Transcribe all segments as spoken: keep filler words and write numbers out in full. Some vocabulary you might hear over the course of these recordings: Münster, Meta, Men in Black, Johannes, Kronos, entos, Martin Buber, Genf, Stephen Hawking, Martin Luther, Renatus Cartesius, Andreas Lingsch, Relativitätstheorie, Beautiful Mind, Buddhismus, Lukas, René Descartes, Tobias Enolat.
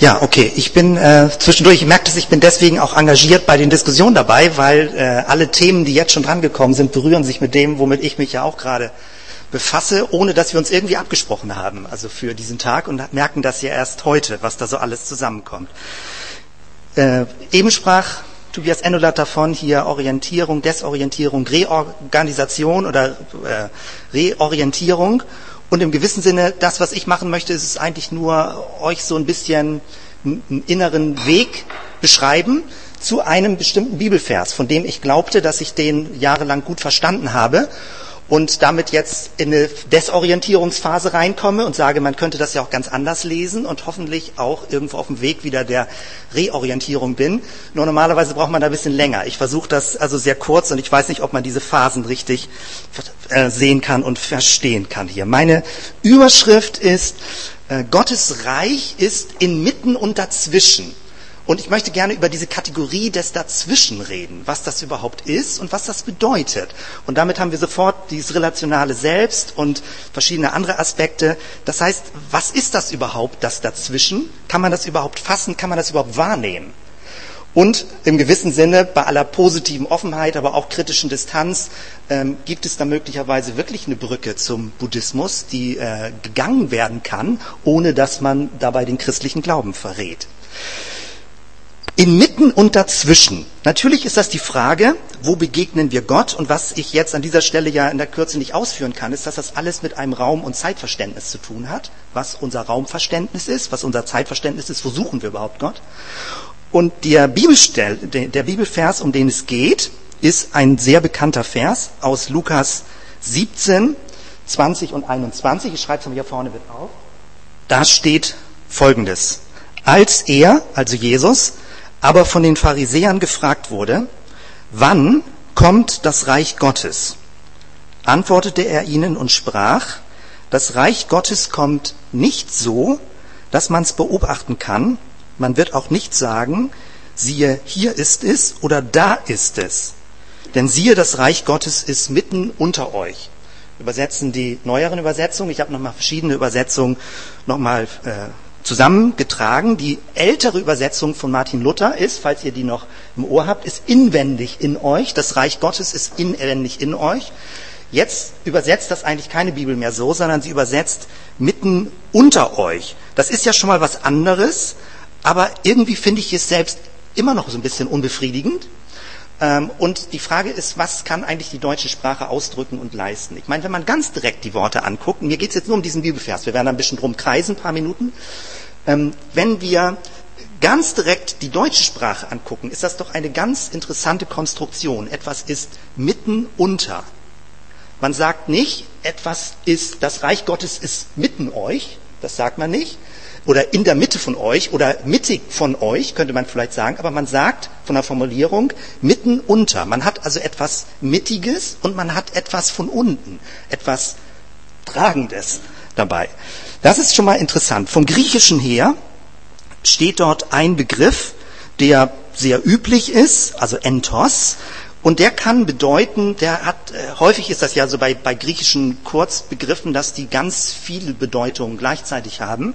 Ja, okay. Ich bin äh, zwischendurch, ich merke das, ich bin deswegen auch engagiert bei den Diskussionen dabei, weil äh, alle Themen, die jetzt schon drangekommen sind, berühren sich mit dem, womit ich mich ja auch gerade befasse, ohne dass wir uns irgendwie abgesprochen haben, also für diesen Tag, und merken das ja erst heute, was da so alles zusammenkommt. Äh, eben sprach Tobias Enolat davon, hier Orientierung, Desorientierung, Reorganisation oder äh, Reorientierung. Und im gewissen Sinne, das, was ich machen möchte, ist es eigentlich nur, euch so ein bisschen einen inneren Weg beschreiben zu einem bestimmten Bibelvers, von dem ich glaubte, dass ich den jahrelang gut verstanden habe und damit jetzt in eine Desorientierungsphase reinkomme und sage, man könnte das ja auch ganz anders lesen und hoffentlich auch irgendwo auf dem Weg wieder der Reorientierung bin. Nur normalerweise braucht man da ein bisschen länger. Ich versuche das also sehr kurz und ich weiß nicht, ob man diese Phasen richtig sehen kann und verstehen kann hier. Meine Überschrift ist, Gottes Reich ist inmitten und dazwischen. Und ich möchte gerne über diese Kategorie des Dazwischen reden, was das überhaupt ist und was das bedeutet. Und damit haben wir sofort dieses relationale Selbst und verschiedene andere Aspekte. Das heißt, was ist das überhaupt, das Dazwischen? Kann man das überhaupt fassen? Kann man das überhaupt wahrnehmen? Und im gewissen Sinne, bei aller positiven Offenheit, aber auch kritischen Distanz, ähm, gibt es da möglicherweise wirklich eine Brücke zum Buddhismus, die äh, gegangen werden kann, ohne dass man dabei den christlichen Glauben verrät. Inmitten und dazwischen. Natürlich ist das die Frage, wo begegnen wir Gott? Und was ich jetzt an dieser Stelle ja in der Kürze nicht ausführen kann, ist, dass das alles mit einem Raum- und Zeitverständnis zu tun hat. Was unser Raumverständnis ist, was unser Zeitverständnis ist, wo suchen wir überhaupt Gott? Und der Bibelstell, der Bibelvers, um den es geht, ist ein sehr bekannter Vers aus Lukas siebzehn, zwanzig und einundzwanzig. Ich schreibe es mir hier vorne mit auf. Da steht Folgendes. Als er, also Jesus, aber von den Pharisäern gefragt wurde, wann kommt das Reich Gottes? Antwortete er ihnen und sprach, das Reich Gottes kommt nicht so, dass man es beobachten kann. Man wird auch nicht sagen, siehe, hier ist es oder da ist es. Denn siehe, das Reich Gottes ist mitten unter euch. Übersetzen die neueren Übersetzungen. Ich habe nochmal verschiedene Übersetzungen nochmal äh, zusammengetragen. Die ältere Übersetzung von Martin Luther ist, falls ihr die noch im Ohr habt, ist inwendig in euch. Das Reich Gottes ist inwendig in euch. Jetzt übersetzt das eigentlich keine Bibel mehr so, sondern sie übersetzt mitten unter euch. Das ist ja schon mal was anderes, aber irgendwie finde ich es selbst immer noch so ein bisschen unbefriedigend. Und die Frage ist, was kann eigentlich die deutsche Sprache ausdrücken und leisten? Ich meine, wenn man ganz direkt die Worte anguckt, mir geht es jetzt nur um diesen Bibelvers, wir werden da ein bisschen drum kreisen, ein paar Minuten. Wenn wir ganz direkt die deutsche Sprache angucken, ist das doch eine ganz interessante Konstruktion. Etwas ist mitten unter. Man sagt nicht, etwas ist, das Reich Gottes ist mitten euch, das sagt man nicht. Oder in der Mitte von euch oder mittig von euch, könnte man vielleicht sagen, aber man sagt von der Formulierung mitten unter. Man hat also etwas Mittiges und man hat etwas von unten, etwas Tragendes dabei. Das ist schon mal interessant. Vom Griechischen her steht dort ein Begriff, der sehr üblich ist, also entos, und der kann bedeuten, der hat, äh, häufig ist das ja so bei, bei griechischen Kurzbegriffen, dass die ganz viele Bedeutungen gleichzeitig haben.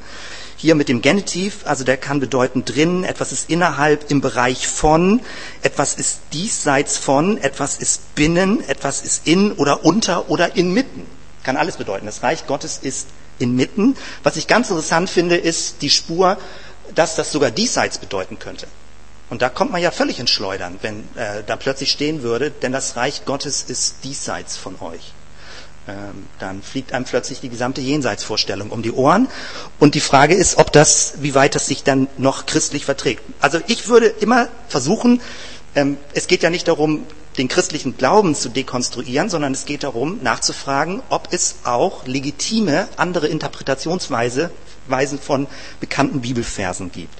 Hier mit dem Genitiv, also der kann bedeuten drin, etwas ist innerhalb, im Bereich von, etwas ist diesseits von, etwas ist binnen, etwas ist in oder unter oder inmitten. Kann alles bedeuten. Das Reich Gottes ist inmitten. Was ich ganz interessant finde, ist die Spur, dass das sogar diesseits bedeuten könnte. Und da kommt man ja völlig ins Schleudern, wenn äh, da plötzlich stehen würde, denn das Reich Gottes ist diesseits von euch. Ähm, dann fliegt einem plötzlich die gesamte Jenseitsvorstellung um die Ohren. Und die Frage ist, ob das, wie weit das sich dann noch christlich verträgt. Also ich würde immer versuchen, ähm, es geht ja nicht darum, den christlichen Glauben zu dekonstruieren, sondern es geht darum, nachzufragen, ob es auch legitime andere Interpretationsweisen von bekannten Bibelversen gibt.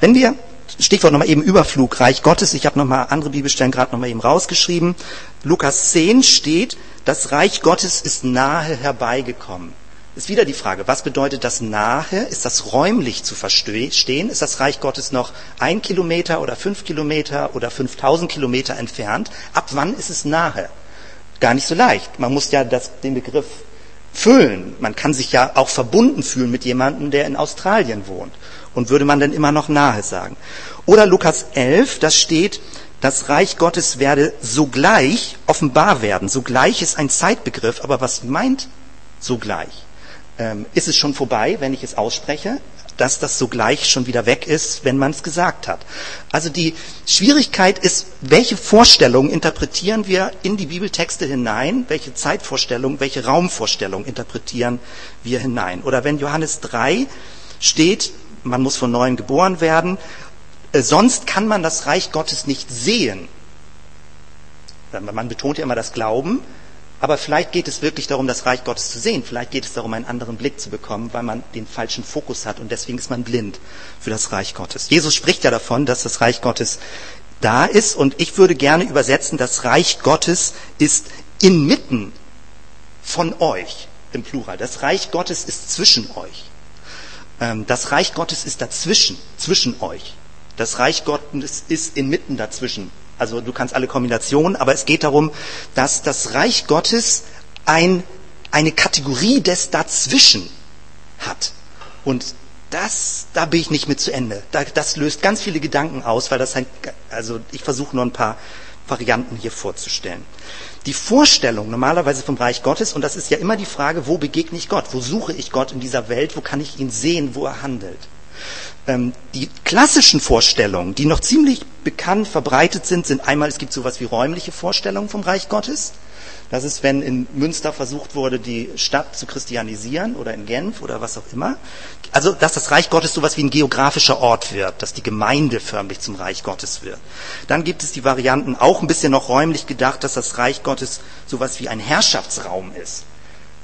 Wenn wir Stichwort nochmal eben Überflug, Reich Gottes. Ich habe nochmal andere Bibelstellen gerade nochmal eben rausgeschrieben. Lukas zehn steht, das Reich Gottes ist nahe herbeigekommen. Ist wieder die Frage, was bedeutet das nahe? Ist das räumlich zu verstehen? Ist das Reich Gottes noch ein Kilometer oder fünf Kilometer oder fünftausend Kilometer entfernt? Ab wann ist es nahe? Gar nicht so leicht. Man muss ja das, den Begriff füllen. Man kann sich ja auch verbunden fühlen mit jemandem, der in Australien wohnt. Und würde man dann immer noch nahe sagen. Oder Lukas elf, das steht, das Reich Gottes werde sogleich offenbar werden. Sogleich ist ein Zeitbegriff, aber was meint sogleich? Ähm, ist es schon vorbei, wenn ich es ausspreche? Dass das sogleich schon wieder weg ist, wenn man es gesagt hat. Also die Schwierigkeit ist, welche Vorstellungen interpretieren wir in die Bibeltexte hinein, welche Zeitvorstellungen, welche Raumvorstellungen interpretieren wir hinein. Oder wenn Johannes drei steht, man muss von Neuem geboren werden, sonst kann man das Reich Gottes nicht sehen. Man betont ja immer das Glauben, aber vielleicht geht es wirklich darum, das Reich Gottes zu sehen. Vielleicht geht es darum, einen anderen Blick zu bekommen, weil man den falschen Fokus hat und deswegen ist man blind für das Reich Gottes. Jesus spricht ja davon, dass das Reich Gottes da ist und ich würde gerne übersetzen, das Reich Gottes ist inmitten von euch, im Plural. Das Reich Gottes ist zwischen euch. Das Reich Gottes ist dazwischen, zwischen euch. Das Reich Gottes ist inmitten dazwischen. Also du kannst alle Kombinationen, aber es geht darum, dass das Reich Gottes ein, eine Kategorie des Dazwischen hat. Und das, da bin ich nicht mit zu Ende. Das löst ganz viele Gedanken aus, weil das ein, also ich versuche nur ein paar Varianten hier vorzustellen. Die Vorstellung normalerweise vom Reich Gottes, und das ist ja immer die Frage, wo begegne ich Gott? Wo suche ich Gott in dieser Welt? Wo kann ich ihn sehen, wo er handelt? Die klassischen Vorstellungen, die noch ziemlich bekannt verbreitet sind, sind einmal, es gibt sowas wie räumliche Vorstellungen vom Reich Gottes. Das ist, wenn in Münster versucht wurde, die Stadt zu christianisieren oder in Genf oder was auch immer. Also, dass das Reich Gottes sowas wie ein geografischer Ort wird, dass die Gemeinde förmlich zum Reich Gottes wird. Dann gibt es die Varianten, auch ein bisschen noch räumlich gedacht, dass das Reich Gottes sowas wie ein Herrschaftsraum ist.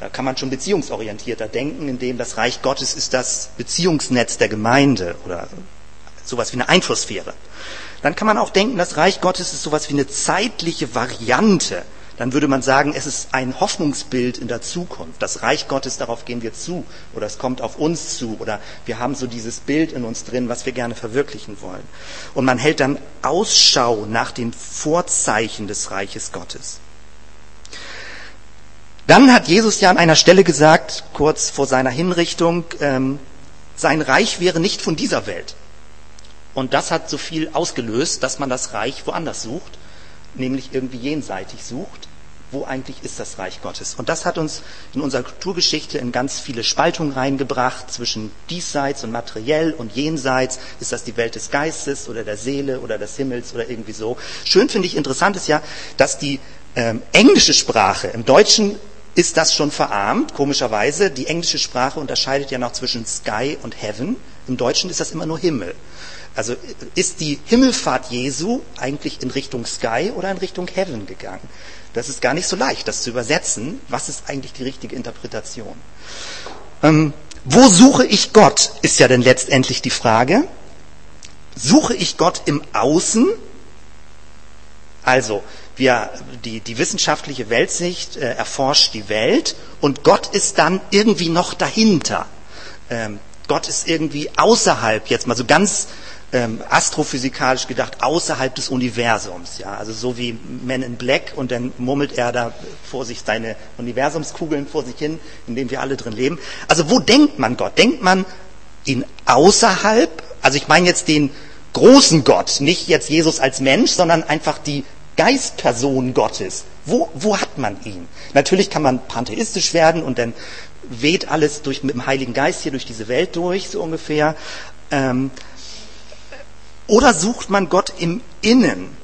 Da kann man schon beziehungsorientierter denken, indem das Reich Gottes ist das Beziehungsnetz der Gemeinde oder sowas wie eine Einflusssphäre. Dann kann man auch denken, das Reich Gottes ist sowas wie eine zeitliche Variante. Dann würde man sagen, es ist ein Hoffnungsbild in der Zukunft. Das Reich Gottes, darauf gehen wir zu oder es kommt auf uns zu oder wir haben so dieses Bild in uns drin, was wir gerne verwirklichen wollen. Und man hält dann Ausschau nach den Vorzeichen des Reiches Gottes. Dann hat Jesus ja an einer Stelle gesagt, kurz vor seiner Hinrichtung, ähm, sein Reich wäre nicht von dieser Welt. Und das hat so viel ausgelöst, dass man das Reich woanders sucht, nämlich irgendwie jenseitig sucht. Wo eigentlich ist das Reich Gottes? Und das hat uns in unserer Kulturgeschichte in ganz viele Spaltungen reingebracht, zwischen diesseits und materiell und jenseits. Ist das die Welt des Geistes oder der Seele oder des Himmels oder irgendwie so? Schön finde ich, interessant ist ja, dass die ähm, englische Sprache im Deutschen ist das schon verarmt, komischerweise. Die englische Sprache unterscheidet ja noch zwischen Sky und Heaven. Im Deutschen ist das immer nur Himmel. Also ist die Himmelfahrt Jesu eigentlich in Richtung Sky oder in Richtung Heaven gegangen? Das ist gar nicht so leicht, das zu übersetzen. Was ist eigentlich die richtige Interpretation? Ähm, wo suche ich Gott, ist ja dann letztendlich die Frage. Suche ich Gott im Außen? Also, wir, die, die wissenschaftliche Weltsicht äh, erforscht die Welt und Gott ist dann irgendwie noch dahinter. Ähm, Gott ist irgendwie außerhalb, jetzt mal so ganz ähm, astrophysikalisch gedacht, außerhalb des Universums. Ja? Also so wie Men in Black und dann murmelt er da vor sich seine Universumskugeln vor sich hin, in denen wir alle drin leben. Also wo denkt man Gott? Denkt man ihn außerhalb? Also ich meine jetzt den großen Gott, nicht jetzt Jesus als Mensch, sondern einfach die Geistperson Gottes. Wo, wo hat man ihn? Natürlich kann man pantheistisch werden und dann weht alles durch, mit dem Heiligen Geist hier durch diese Welt durch, so ungefähr. Ähm, oder sucht man Gott im Innen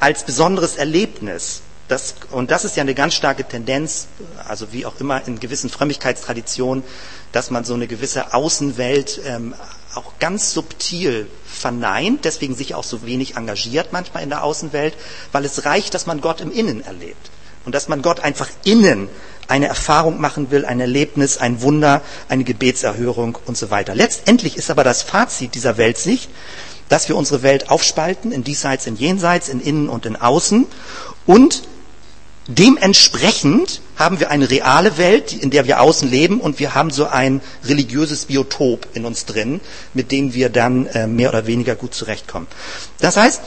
als besonderes Erlebnis? Das, und das ist ja eine ganz starke Tendenz, also wie auch immer in gewissen Frömmigkeitstraditionen, dass man so eine gewisse Außenwelt ähm, auch ganz subtil verneint, deswegen sich auch so wenig engagiert manchmal in der Außenwelt, weil es reicht, dass man Gott im Innen erlebt. Und dass man Gott einfach innen eine Erfahrung machen will, ein Erlebnis, ein Wunder, eine Gebetserhörung und so weiter. Letztendlich ist aber das Fazit dieser Weltsicht, dass wir unsere Welt aufspalten, in diesseits, in jenseits, in innen und in außen. Und dementsprechend haben wir eine reale Welt, in der wir außen leben und wir haben so ein religiöses Biotop in uns drin, mit dem wir dann äh, mehr oder weniger gut zurechtkommen. Das heißt,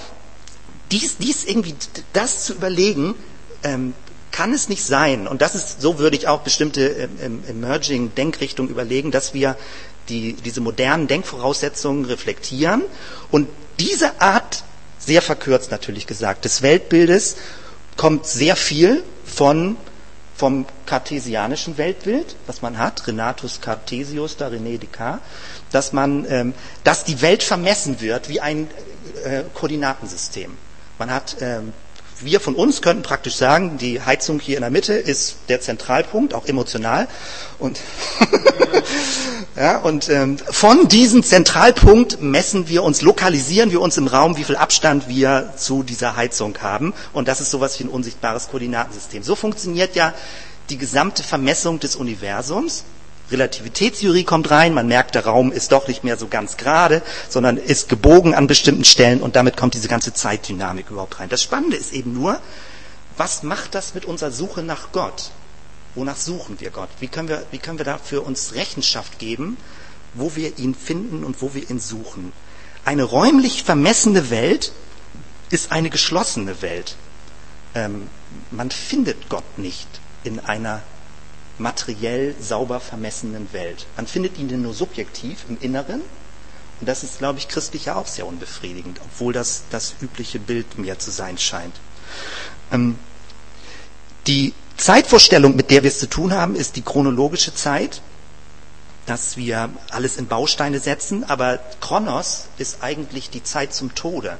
dies, dies irgendwie, das zu überlegen, ähm, kann es nicht sein, und das ist, so würde ich auch bestimmte ähm, Emerging-Denkrichtungen überlegen, dass wir die diese modernen Denkvoraussetzungen reflektieren und diese Art, sehr verkürzt natürlich gesagt, des Weltbildes kommt sehr viel von vom kartesianischen Weltbild, was man hat, Renatus Cartesius, da René Descartes, dass man, ähm, dass die Welt vermessen wird wie ein äh, Koordinatensystem. Man hat, ähm, wir von uns könnten praktisch sagen, die Heizung hier in der Mitte ist der Zentralpunkt, auch emotional. Und, ja, und ähm, von diesem Zentralpunkt messen wir uns, lokalisieren wir uns im Raum, wie viel Abstand wir zu dieser Heizung haben. Und das ist sowas wie ein unsichtbares Koordinatensystem. So funktioniert ja die gesamte Vermessung des Universums. Relativitätstheorie kommt rein, man merkt, der Raum ist doch nicht mehr so ganz gerade, sondern ist gebogen an bestimmten Stellen und damit kommt diese ganze Zeitdynamik überhaupt rein. Das Spannende ist eben nur, was macht das mit unserer Suche nach Gott? Wonach suchen wir Gott? Wie können wir, wie können wir da für uns Rechenschaft geben, wo wir ihn finden und wo wir ihn suchen? Eine räumlich vermessene Welt ist eine geschlossene Welt. Ähm, man findet Gott nicht in einer materiell sauber vermessenen Welt. Man findet ihn denn nur subjektiv im Inneren und das ist, glaube ich, christlich ja auch sehr unbefriedigend, obwohl das das übliche Bild mehr zu sein scheint. Ähm, die Zeitvorstellung, mit der wir es zu tun haben, ist die chronologische Zeit, dass wir alles in Bausteine setzen, aber Kronos ist eigentlich die Zeit zum Tode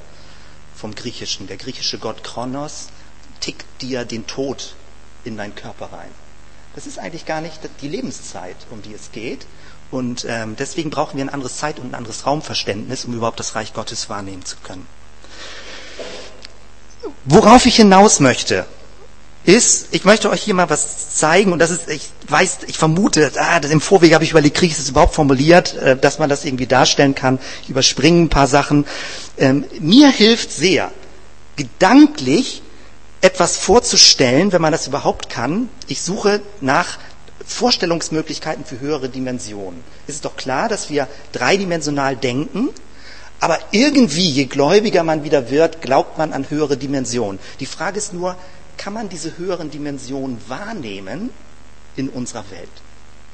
vom Griechischen. Der griechische Gott Kronos tickt dir den Tod in deinen Körper rein. Das ist eigentlich gar nicht die Lebenszeit, um die es geht. Und ähm, deswegen brauchen wir ein anderes Zeit- und ein anderes Raumverständnis, um überhaupt das Reich Gottes wahrnehmen zu können. Worauf ich hinaus möchte, ist, ich möchte euch hier mal was zeigen. Und das ist, ich weiß, ich vermute, ah, im Vorweg habe ich überlegt, kriege ich das überhaupt formuliert, äh, dass man das irgendwie darstellen kann. Ich überspringe ein paar Sachen. Ähm, mir hilft sehr, gedanklich etwas vorzustellen, wenn man das überhaupt kann. Ich suche nach Vorstellungsmöglichkeiten für höhere Dimensionen. Es ist doch klar, dass wir dreidimensional denken, aber irgendwie, je gläubiger man wieder wird, glaubt man an höhere Dimensionen. Die Frage ist nur, kann man diese höheren Dimensionen wahrnehmen in unserer Welt?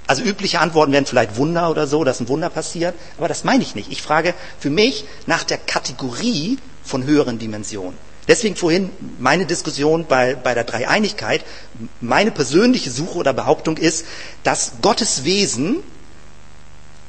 Also übliche Antworten wären vielleicht Wunder oder so, dass ein Wunder passiert, aber das meine ich nicht. Ich frage für mich nach der Kategorie von höheren Dimensionen. Deswegen vorhin meine Diskussion bei, bei der Dreieinigkeit, meine persönliche Suche oder Behauptung ist, dass Gottes Wesen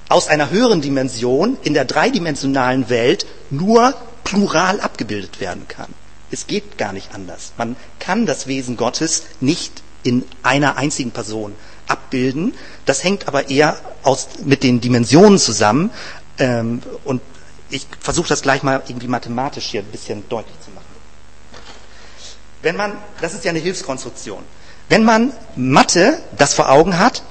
aus einer höheren Dimension in der dreidimensionalen Welt nur plural abgebildet werden kann. Es geht gar nicht anders. Man kann das Wesen Gottes nicht in einer einzigen Person abbilden. Das hängt aber eher aus, mit den Dimensionen zusammen. Ähm, und ich versuche das gleich mal irgendwie mathematisch hier ein bisschen deutlich zu machen. Wenn man, das ist ja eine Hilfskonstruktion. Wenn man Mathe das vor Augen hat,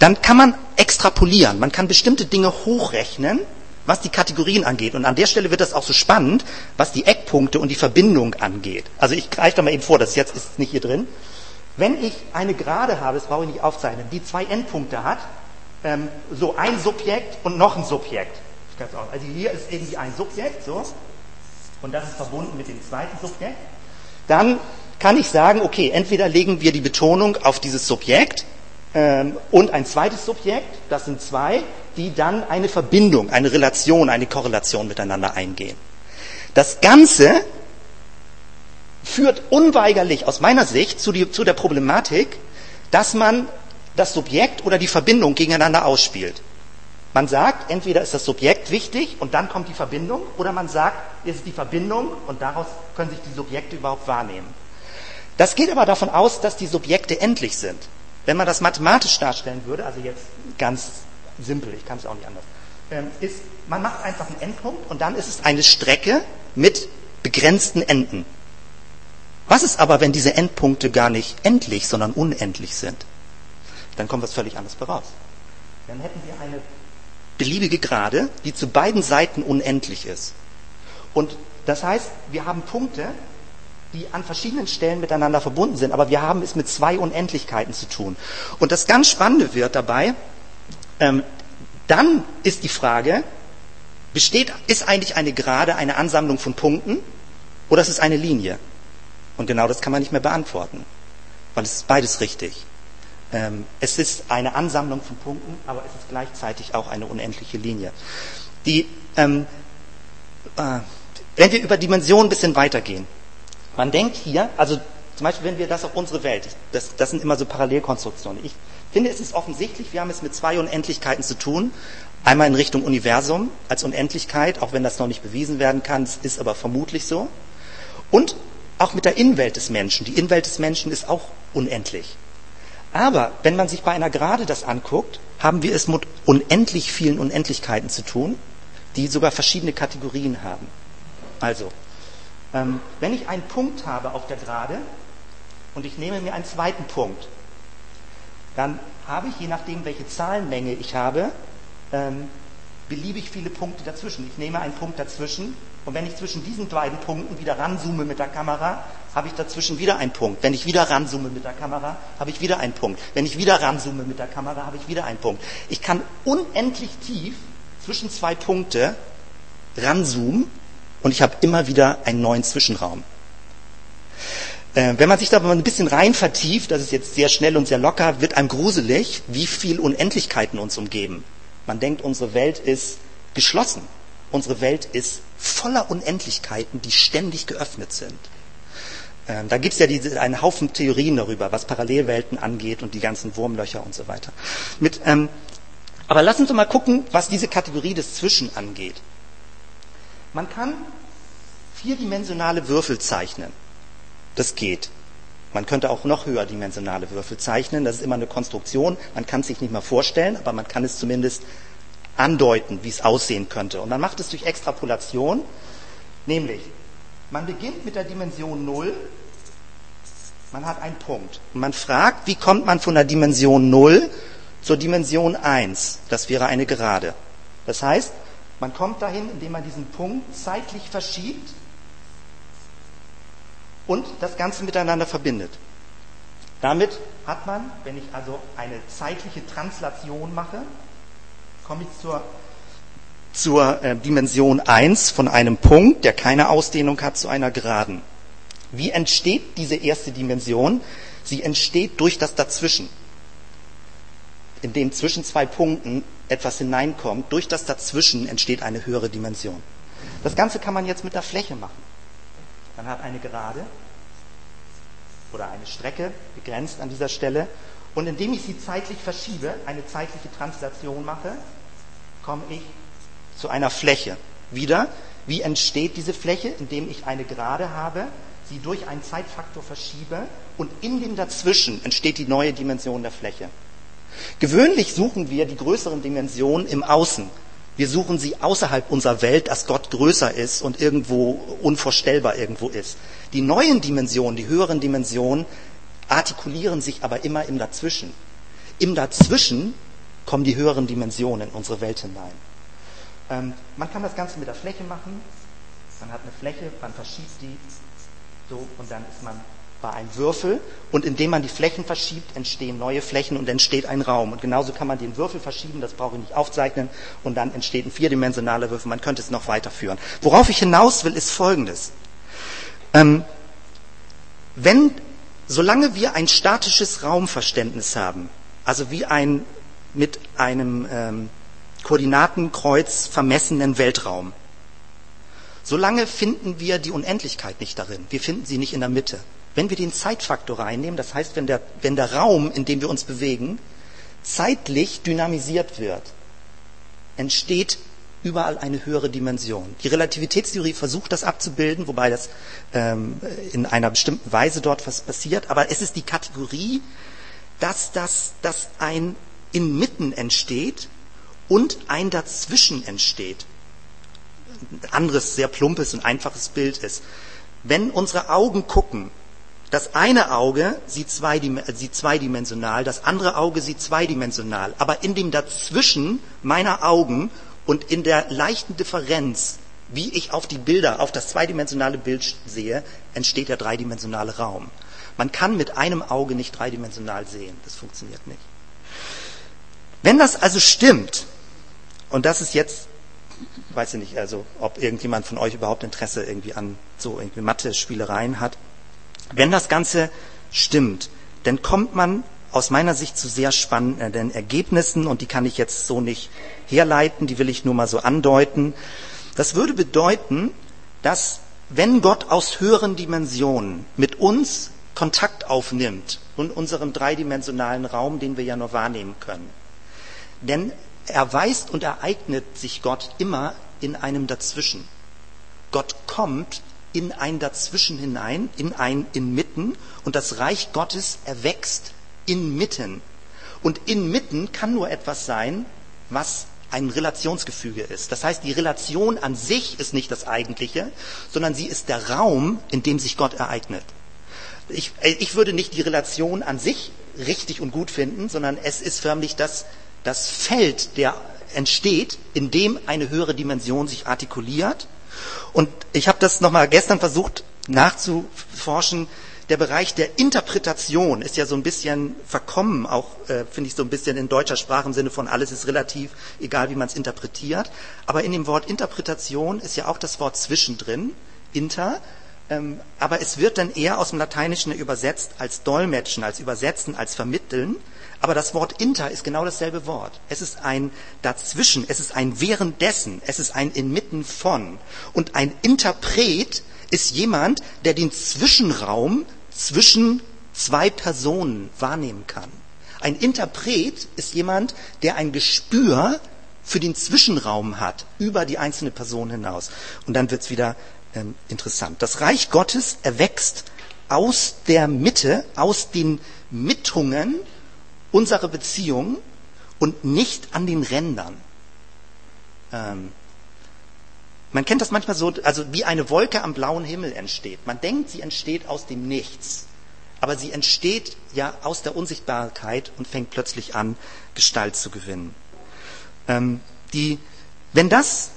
dann kann man extrapolieren. Man kann bestimmte Dinge hochrechnen, was die Kategorien angeht. Und an der Stelle wird das auch so spannend, was die Eckpunkte und die Verbindung angeht. Also ich greife da mal eben vor, das jetzt ist nicht hier drin. Wenn ich eine Gerade habe, das brauche ich nicht aufzeichnen, die zwei Endpunkte hat, ähm, so ein Subjekt und noch ein Subjekt. Also hier ist irgendwie ein Subjekt, so. Und das ist verbunden mit dem zweiten Subjekt. Dann kann ich sagen, okay, entweder legen wir die Betonung auf dieses Subjekt ähm, und ein zweites Subjekt, das sind zwei, die dann eine Verbindung, eine Relation, eine Korrelation miteinander eingehen. Das Ganze führt unweigerlich aus meiner Sicht zu, die, zu der Problematik, dass man das Subjekt oder die Verbindung gegeneinander ausspielt. Man sagt, entweder ist das Subjekt wichtig und dann kommt die Verbindung, oder man sagt, es ist die Verbindung und daraus können sich die Subjekte überhaupt wahrnehmen. Das geht aber davon aus, dass die Subjekte endlich sind. Wenn man das mathematisch darstellen würde, also jetzt ganz simpel, ich kann es auch nicht anders, ist, man macht einfach einen Endpunkt und dann ist es eine Strecke mit begrenzten Enden. Was ist aber, wenn diese Endpunkte gar nicht endlich, sondern unendlich sind? Dann kommt was völlig anderes raus. Dann hätten wir eine beliebige Gerade, die zu beiden Seiten unendlich ist. Und das heißt, wir haben Punkte, die an verschiedenen Stellen miteinander verbunden sind, aber wir haben es mit zwei Unendlichkeiten zu tun. Und das ganz Spannende wird dabei, ähm, dann ist die Frage, besteht, ist eigentlich eine Gerade eine Ansammlung von Punkten oder ist es eine Linie? Und genau das kann man nicht mehr beantworten, weil es ist beides richtig. Ähm, es ist eine Ansammlung von Punkten, aber es ist gleichzeitig auch eine unendliche Linie. Die, ähm, äh, wenn wir über Dimensionen ein bisschen weitergehen, man denkt hier, also zum Beispiel, wenn wir das auf unsere Welt, das, das sind immer so Parallelkonstruktionen. Ich finde, es ist offensichtlich, wir haben es mit zwei Unendlichkeiten zu tun. Einmal in Richtung Universum als Unendlichkeit, auch wenn das noch nicht bewiesen werden kann, es ist aber vermutlich so. Und auch mit der Innenwelt des Menschen. Die Innenwelt des Menschen ist auch unendlich. Aber wenn man sich bei einer Gerade das anguckt, haben wir es mit unendlich vielen Unendlichkeiten zu tun, die sogar verschiedene Kategorien haben. Also, ähm, wenn ich einen Punkt habe auf der Gerade, und ich nehme mir einen zweiten Punkt, dann habe ich, je nachdem welche Zahlenmenge ich habe, ähm, beliebig viele Punkte dazwischen. Ich nehme einen Punkt dazwischen und wenn ich zwischen diesen beiden Punkten wieder ranzoome mit der Kamera, habe ich dazwischen wieder einen Punkt. Wenn ich wieder ranzoome mit der Kamera, habe ich wieder einen Punkt. Wenn ich wieder ranzoome mit der Kamera, habe ich wieder einen Punkt. Ich kann unendlich tief zwischen zwei Punkte ranzoomen und ich habe immer wieder einen neuen Zwischenraum. Wenn man sich da mal ein bisschen rein vertieft, das ist jetzt sehr schnell und sehr locker, wird einem gruselig, wie viel Unendlichkeiten uns umgeben. Man denkt, unsere Welt ist geschlossen. Unsere Welt ist voller Unendlichkeiten, die ständig geöffnet sind. Ähm, da gibt es ja diese, einen Haufen Theorien darüber, was Parallelwelten angeht und die ganzen Wurmlöcher und so weiter. Mit, ähm, aber lass uns doch mal gucken, was diese Kategorie des Zwischen angeht. Man kann vierdimensionale Würfel zeichnen. Das geht. Man könnte auch noch höherdimensionale Würfel zeichnen. Das ist immer eine Konstruktion. Man kann es sich nicht mal vorstellen, aber man kann es zumindest andeuten, wie es aussehen könnte. Und man macht es durch Extrapolation. Nämlich, man beginnt mit der Dimension null. Man hat einen Punkt. Und man fragt, wie kommt man von der Dimension null zur Dimension eins? Das wäre eine Gerade. Das heißt, man kommt dahin, indem man diesen Punkt zeitlich verschiebt und das Ganze miteinander verbindet. Damit hat man, wenn ich also eine zeitliche Translation mache, komme ich zur, zur äh, Dimension eins von einem Punkt, der keine Ausdehnung hat, zu einer Geraden. Wie entsteht diese erste Dimension? Sie entsteht durch das Dazwischen, in dem zwischen zwei Punkten etwas hineinkommt. Durch das Dazwischen entsteht eine höhere Dimension. Das Ganze kann man jetzt mit der Fläche machen. Man hat eine Gerade oder eine Strecke, begrenzt an dieser Stelle. Und indem ich sie zeitlich verschiebe, eine zeitliche Translation mache, komme ich zu einer Fläche. Wieder, wie entsteht diese Fläche? Indem ich eine Gerade habe, sie durch einen Zeitfaktor verschiebe und in dem Dazwischen entsteht die neue Dimension der Fläche. Gewöhnlich suchen wir die größeren Dimensionen im Außen. Wir suchen sie außerhalb unserer Welt, dass Gott größer ist und irgendwo unvorstellbar irgendwo ist. Die neuen Dimensionen, die höheren Dimensionen, artikulieren sich aber immer im Dazwischen. Im Dazwischen kommen die höheren Dimensionen in unsere Welt hinein. Ähm, man kann das Ganze mit der Fläche machen. Man hat eine Fläche, man verschiebt die so und dann ist man bei einem Würfel. Und indem man die Flächen verschiebt, entstehen neue Flächen und entsteht ein Raum. Und genauso kann man den Würfel verschieben, das brauche ich nicht aufzeichnen. Und dann entsteht ein vierdimensionaler Würfel, man könnte es noch weiterführen. Worauf ich hinaus will, ist Folgendes. Ähm, wenn, solange wir ein statisches Raumverständnis haben, also wie ein mit einem ähm, Koordinatenkreuz vermessenen Weltraum, solange finden wir die Unendlichkeit nicht darin. Wir finden sie nicht in der Mitte. Wenn wir den Zeitfaktor reinnehmen, das heißt, wenn der, wenn der Raum, in dem wir uns bewegen, zeitlich dynamisiert wird, entsteht überall eine höhere Dimension. Die Relativitätstheorie versucht das abzubilden, wobei das ähm, in einer bestimmten Weise dort was passiert, aber es ist die Kategorie, dass, das, dass ein Inmitten entsteht und ein Dazwischen entsteht. Ein anderes, sehr plumpes und einfaches Bild ist. Wenn unsere Augen gucken, das eine Auge sieht zweidimensional, das andere Auge sieht zweidimensional. Aber in dem Dazwischen meiner Augen und in der leichten Differenz, wie ich auf die Bilder, auf das zweidimensionale Bild sehe, entsteht der dreidimensionale Raum. Man kann mit einem Auge nicht dreidimensional sehen. Das funktioniert nicht. Wenn das also stimmt, und das ist jetzt, weiß ich nicht, also ob irgendjemand von euch überhaupt Interesse irgendwie an so irgendwie Mathe-Spielereien hat, wenn das Ganze stimmt, dann kommt man aus meiner Sicht zu sehr spannenden Ergebnissen, und die kann ich jetzt so nicht herleiten, die will ich nur mal so andeuten. Das würde bedeuten, dass wenn Gott aus höheren Dimensionen mit uns Kontakt aufnimmt und unserem dreidimensionalen Raum, den wir ja nur wahrnehmen können, denn erweist und ereignet sich Gott immer in einem Dazwischen. Gott kommt in ein Dazwischen hinein, in ein Inmitten, und das Reich Gottes erwächst inmitten. Und inmitten kann nur etwas sein, was ein Relationsgefüge ist. Das heißt, die Relation an sich ist nicht das Eigentliche, sondern sie ist der Raum, in dem sich Gott ereignet. Ich, ich würde nicht die Relation an sich richtig und gut finden, sondern es ist förmlich das, das Feld, der entsteht, in dem eine höhere Dimension sich artikuliert. Und ich habe das nochmal gestern versucht nachzuforschen. Der Bereich der Interpretation ist ja so ein bisschen verkommen, auch äh, finde ich so ein bisschen in deutscher Sprache im Sinne von alles ist relativ, egal wie man es interpretiert. Aber in dem Wort Interpretation ist ja auch das Wort zwischendrin, inter, ähm, aber es wird dann eher aus dem Lateinischen übersetzt als Dolmetschen, als Übersetzen, als Vermitteln. Aber das Wort inter ist genau dasselbe Wort. Es ist ein Dazwischen, es ist ein Währenddessen, es ist ein Inmitten von. Und ein Interpret ist jemand, der den Zwischenraum zwischen zwei Personen wahrnehmen kann. Ein Interpret ist jemand, der ein Gespür für den Zwischenraum hat, über die einzelne Person hinaus. Und dann wird's wieder ähm, interessant. Das Reich Gottes erwächst aus der Mitte, aus den Mittungen unserer Beziehung und nicht an den Rändern. Ähm, Man kennt das manchmal so, also wie eine Wolke am blauen Himmel entsteht. Man denkt, sie entsteht aus dem Nichts, aber sie entsteht ja aus der Unsichtbarkeit und fängt plötzlich an, Gestalt zu gewinnen. Ähm, die, wenn das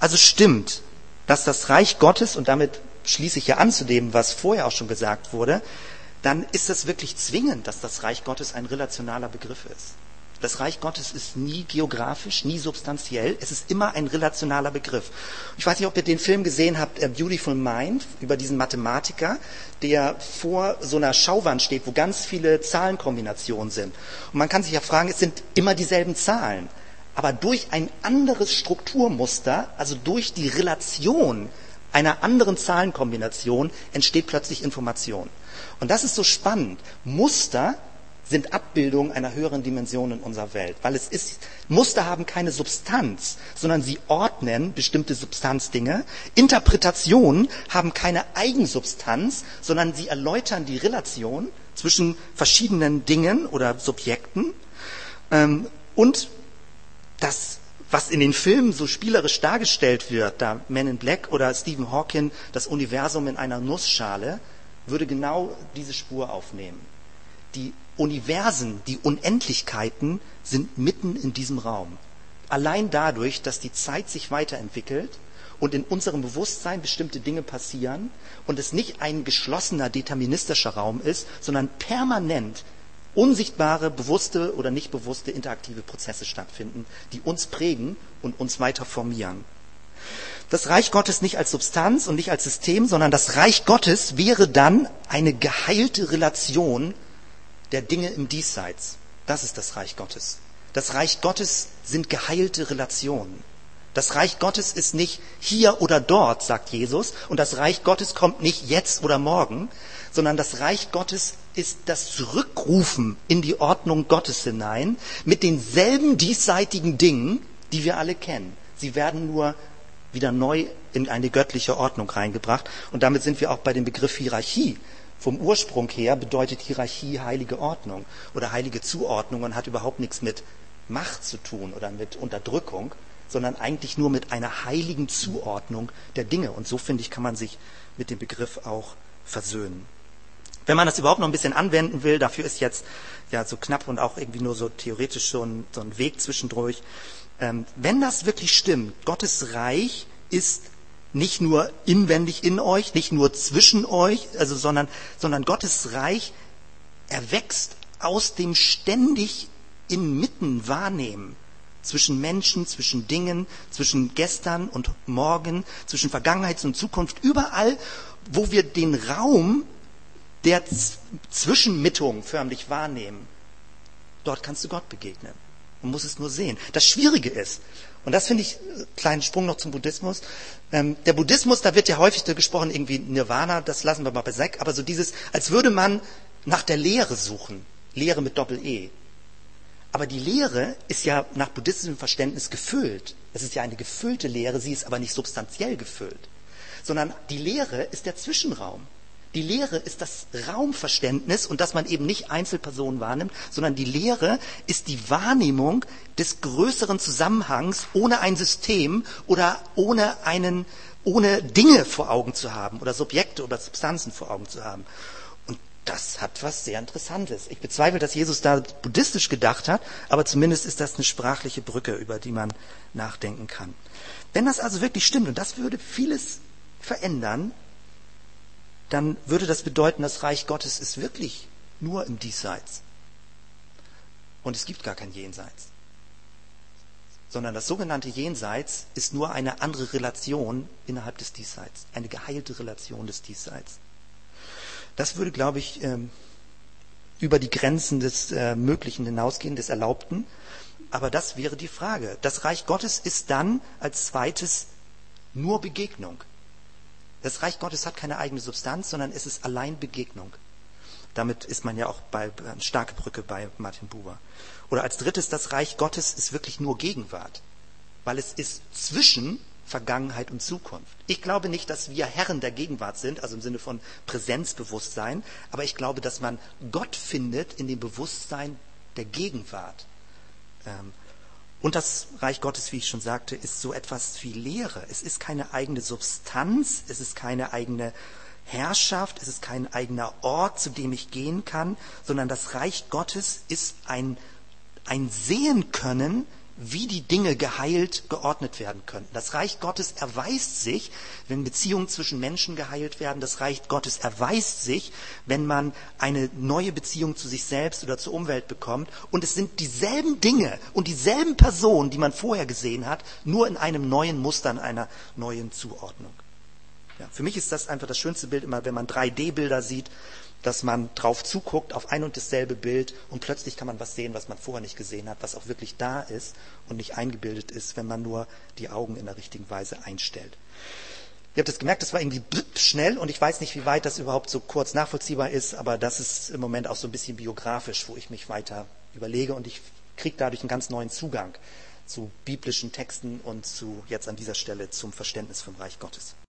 also stimmt, dass das Reich Gottes, und damit schließe ich ja an zu dem, was vorher auch schon gesagt wurde, dann ist es wirklich zwingend, dass das Reich Gottes ein relationaler Begriff ist. Das Reich Gottes ist nie geografisch, nie substanziell. Es ist immer ein relationaler Begriff. Ich weiß nicht, ob ihr den Film gesehen habt, Beautiful Mind, über diesen Mathematiker, der vor so einer Schauwand steht, wo ganz viele Zahlenkombinationen sind. Und man kann sich ja fragen, es sind immer dieselben Zahlen. Aber durch ein anderes Strukturmuster, also durch die Relation einer anderen Zahlenkombination, entsteht plötzlich Information. Und das ist so spannend. Muster sind Abbildungen einer höheren Dimension in unserer Welt, weil es ist, Muster haben keine Substanz, sondern sie ordnen bestimmte Substanzdinge. Interpretationen haben keine Eigensubstanz, sondern sie erläutern die Relation zwischen verschiedenen Dingen oder Subjekten. Und das, was in den Filmen so spielerisch dargestellt wird, da Men in Black oder Stephen Hawking, das Universum in einer Nussschale, würde genau diese Spur aufnehmen. Die Universen, die Unendlichkeiten sind mitten in diesem Raum. Allein dadurch, dass die Zeit sich weiterentwickelt und in unserem Bewusstsein bestimmte Dinge passieren und es nicht ein geschlossener, deterministischer Raum ist, sondern permanent unsichtbare, bewusste oder nicht bewusste interaktive Prozesse stattfinden, die uns prägen und uns weiter formieren. Das Reich Gottes nicht als Substanz und nicht als System, sondern das Reich Gottes wäre dann eine geheilte Relation der Dinge im Diesseits. Das ist das Reich Gottes. Das Reich Gottes sind geheilte Relationen. Das Reich Gottes ist nicht hier oder dort, sagt Jesus, und das Reich Gottes kommt nicht jetzt oder morgen, sondern das Reich Gottes ist das Zurückrufen in die Ordnung Gottes hinein mit denselben diesseitigen Dingen, die wir alle kennen. Sie werden nur wieder neu in eine göttliche Ordnung reingebracht, und damit sind wir auch bei dem Begriff Hierarchie. Vom Ursprung her bedeutet Hierarchie heilige Ordnung oder heilige Zuordnung und hat überhaupt nichts mit Macht zu tun oder mit Unterdrückung, sondern eigentlich nur mit einer heiligen Zuordnung der Dinge. Und so, finde ich, kann man sich mit dem Begriff auch versöhnen. Wenn man das überhaupt noch ein bisschen anwenden will, dafür ist jetzt ja so knapp und auch irgendwie nur so theoretisch so ein, so ein Weg zwischendurch. Ähm, wenn das wirklich stimmt, Gottes Reich ist nicht nur inwendig in euch, nicht nur zwischen euch, also sondern, sondern Gottes Reich erwächst aus dem ständig inmitten Wahrnehmen zwischen Menschen, zwischen Dingen, zwischen gestern und morgen, zwischen Vergangenheit und Zukunft, überall, wo wir den Raum der Z- Zwischenmittung förmlich wahrnehmen, Dort kannst du Gott begegnen. Man muss es nur sehen. Das Schwierige ist, und das finde ich, kleinen Sprung noch zum Buddhismus, ähm, der Buddhismus, da wird ja häufig gesprochen, irgendwie Nirvana, das lassen wir mal bei weg, aber so dieses, als würde man nach der Lehre suchen. Lehre mit Doppel-E. Aber die Lehre ist ja nach buddhistischem Verständnis gefüllt. Es ist ja eine gefüllte Lehre, sie ist aber nicht substanziell gefüllt. Sondern die Lehre ist der Zwischenraum. Die Lehre ist das Raumverständnis und dass man eben nicht Einzelpersonen wahrnimmt, sondern die Lehre ist die Wahrnehmung des größeren Zusammenhangs ohne ein System oder ohne einen, ohne Dinge vor Augen zu haben oder Subjekte oder Substanzen vor Augen zu haben. Und das hat was sehr Interessantes. Ich bezweifle, dass Jesus da buddhistisch gedacht hat, aber zumindest ist das eine sprachliche Brücke, über die man nachdenken kann. Wenn das also wirklich stimmt, und das würde vieles verändern, dann würde das bedeuten, das Reich Gottes ist wirklich nur im Diesseits. Und es gibt gar kein Jenseits. Sondern das sogenannte Jenseits ist nur eine andere Relation innerhalb des Diesseits. Eine geheilte Relation des Diesseits. Das würde, glaube ich, über die Grenzen des Möglichen hinausgehen, des Erlaubten. Aber das wäre die Frage. Das Reich Gottes ist dann als zweites nur Begegnung. Das Reich Gottes hat keine eigene Substanz, sondern es ist allein Begegnung. Damit ist man ja auch bei starke Brücke bei Martin Buber. Oder als drittes, das Reich Gottes ist wirklich nur Gegenwart, weil es ist zwischen Vergangenheit und Zukunft. Ich glaube nicht, dass wir Herren der Gegenwart sind, also im Sinne von Präsenzbewusstsein, aber ich glaube, dass man Gott findet in dem Bewusstsein der Gegenwart. Ähm, Und das Reich Gottes, wie ich schon sagte, ist so etwas wie Leere. Es ist keine eigene Substanz, es ist keine eigene Herrschaft, es ist kein eigener Ort, zu dem ich gehen kann, sondern das Reich Gottes ist ein, ein Sehen können, wie die Dinge geheilt, geordnet werden könnten. Das Reich Gottes erweist sich, wenn Beziehungen zwischen Menschen geheilt werden. Das Reich Gottes erweist sich, wenn man eine neue Beziehung zu sich selbst oder zur Umwelt bekommt. Und es sind dieselben Dinge und dieselben Personen, die man vorher gesehen hat, nur in einem neuen Muster, in einer neuen Zuordnung. Ja, für mich ist das einfach das schönste Bild immer, wenn man drei D Bilder sieht, dass man drauf zuguckt auf ein und dasselbe Bild und plötzlich kann man was sehen, was man vorher nicht gesehen hat, was auch wirklich da ist und nicht eingebildet ist, wenn man nur die Augen in der richtigen Weise einstellt. Ihr habt das gemerkt, das war irgendwie schnell und ich weiß nicht, wie weit das überhaupt so kurz nachvollziehbar ist, aber das ist im Moment auch so ein bisschen biografisch, wo ich mich weiter überlege und ich kriege dadurch einen ganz neuen Zugang zu biblischen Texten und zu jetzt an dieser Stelle zum Verständnis vom Reich Gottes.